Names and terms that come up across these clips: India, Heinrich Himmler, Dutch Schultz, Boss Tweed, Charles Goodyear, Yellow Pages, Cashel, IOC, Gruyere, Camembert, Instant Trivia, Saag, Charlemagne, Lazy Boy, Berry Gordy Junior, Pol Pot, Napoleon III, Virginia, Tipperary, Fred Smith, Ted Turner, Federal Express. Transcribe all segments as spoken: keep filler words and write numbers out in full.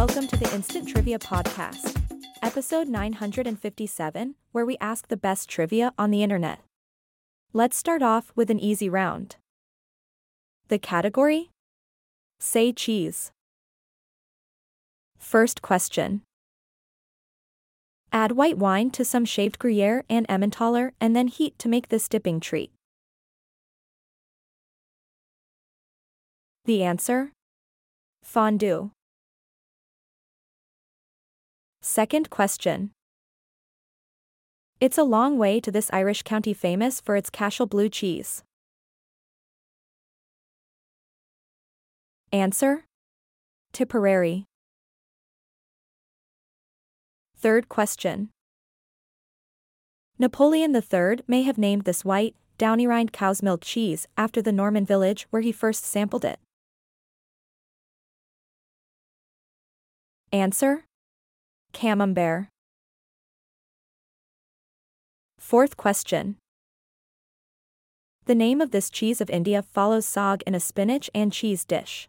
Welcome to the Instant Trivia Podcast, episode nine hundred fifty-seven, where we ask the best trivia on the internet. Let's start off with an easy round. The category? Say cheese. First question. Add white wine to some shaved Gruyere and Emmentaler and then heat to make this dipping treat. The answer? Fondue. Second question. It's a long way to this Irish county famous for its Cashel blue cheese. Answer? Tipperary. Third question. Napoleon the Third may have named this white, downy-rind cow's milk cheese after the Norman village where he first sampled it. Answer? Camembert. Fourth question. The name of this cheese of India follows saag in a spinach and cheese dish.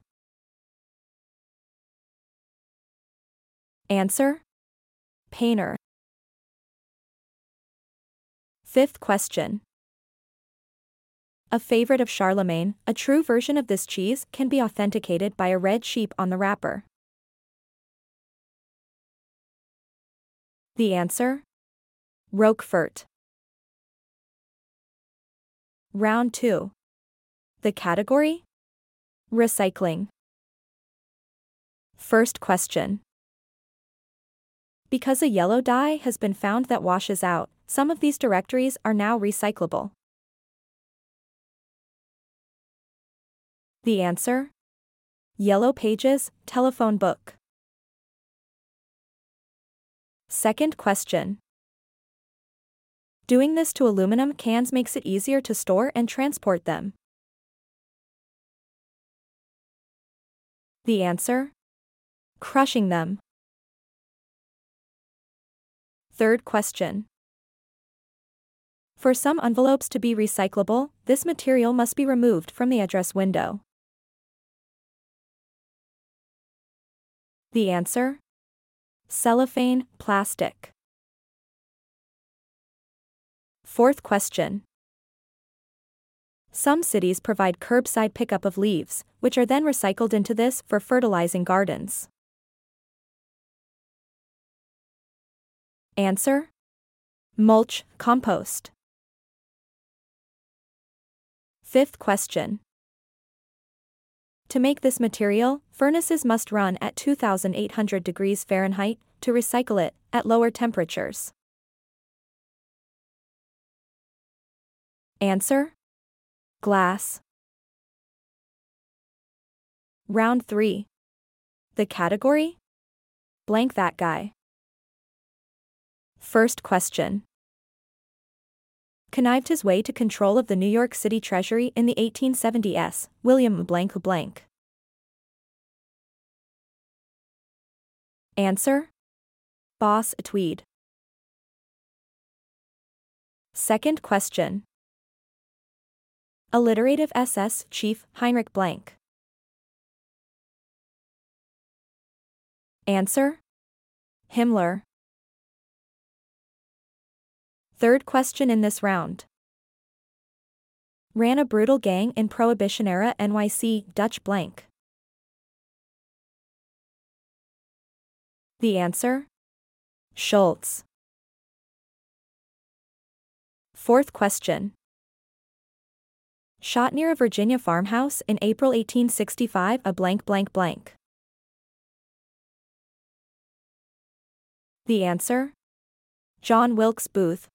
Answer? Paneer. Fifth question. A favorite of Charlemagne, a true version of this cheese can be authenticated by a red sheep on the wrapper. The answer? Roquefort. Round two. The category? Recycling. First question. Because a yellow dye has been found that washes out, some of these directories are now recyclable. The answer? Yellow Pages, telephone book. Second question. Doing this to aluminum cans makes it easier to store and transport them. The answer? Crushing them. Third question. For some envelopes to be recyclable, this material must be removed from the address window. The answer? Cellophane, plastic. Fourth question. Some cities provide curbside pickup of leaves, which are then recycled into this for fertilizing gardens. Answer? Mulch, compost. Fifth question. To make this material, furnaces must run at two thousand eight hundred degrees Fahrenheit, to recycle it, at lower temperatures. Answer? Glass. Round three. The category? Blank that guy. First question. Connived his way to control of the New York City Treasury in the eighteen seventies, William blank blank. Answer? Boss Tweed. Second question. Alliterative S S Chief Heinrich blank. Answer? Himmler. Third question in this round. Ran a brutal gang in Prohibition era N Y C Dutch blank. The answer? Schultz. Fourth question. Shot near a Virginia farmhouse in April eighteen sixty-five a blank blank blank. The answer? John Wilkes Booth.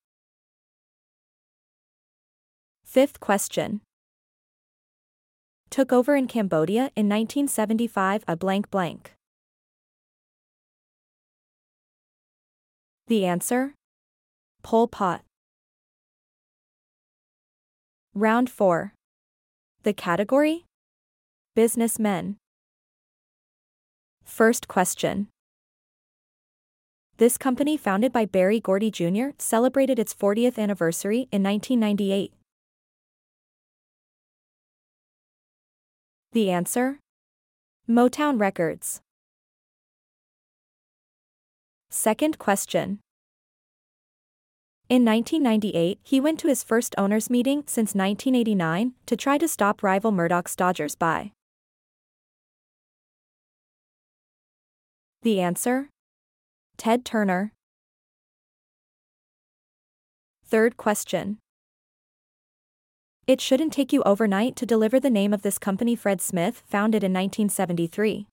Fifth question. Took over in Cambodia in nineteen seventy-five a blank blank. The answer? Pol Pot. Round four. The category? Businessmen. First question. This company founded by Berry Gordy Junior celebrated its fortieth anniversary in nineteen ninety-eight. The answer? Motown Records. Second question. In nineteen ninety-eight, he went to his first owners' meeting since nineteen eighty-nine to try to stop rival Murdoch's Dodgers by. The answer? Ted Turner. Third question. It shouldn't take you overnight to deliver the name of this company Fred Smith founded in nineteen seventy-three.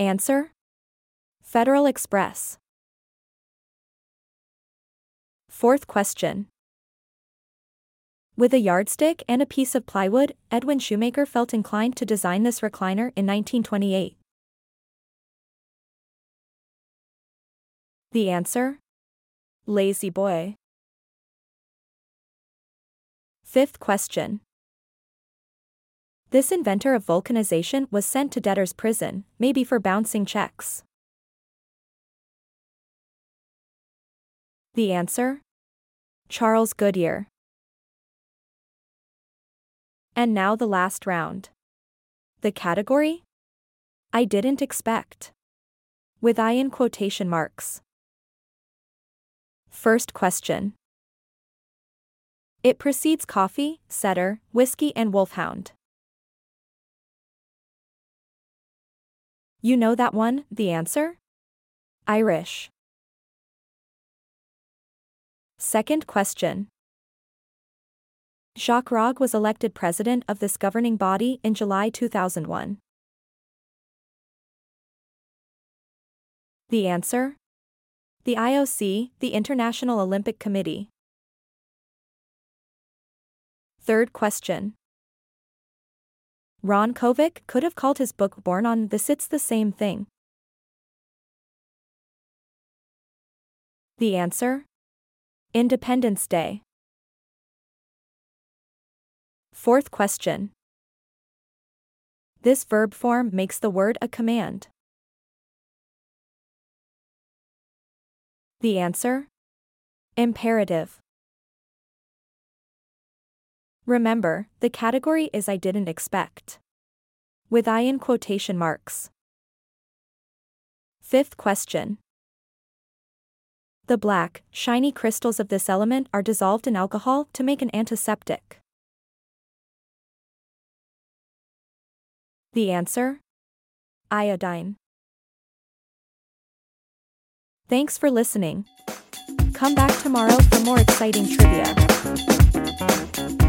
Answer? Federal Express. Fourth question. With a yardstick and a piece of plywood, Edwin Shoemaker felt inclined to design this recliner in nineteen twenty-eight. The answer? Lazy Boy. Fifth question. This inventor of vulcanization was sent to debtor's prison, maybe for bouncing checks. The answer? Charles Goodyear. And now the last round. The category? I didn't expect. With I in quotation marks. First question. It precedes coffee, setter, whiskey and wolfhound. You know that one, the answer? Irish. Second question. Jacques Rogge was elected president of this governing body in July two thousand one. The answer? The I O C, the International Olympic Committee. Third question. Ron Kovic could have called his book Born on This It's the Same Thing. The answer? Independence Day. Fourth question. This verb form makes the word a command. The answer? Imperative. Remember, the category is I didn't expect. With I in quotation marks. Fifth question. The black, shiny crystals of this element are dissolved in alcohol to make an antiseptic. The answer? Iodine. Thanks for listening. Come back tomorrow for more exciting trivia.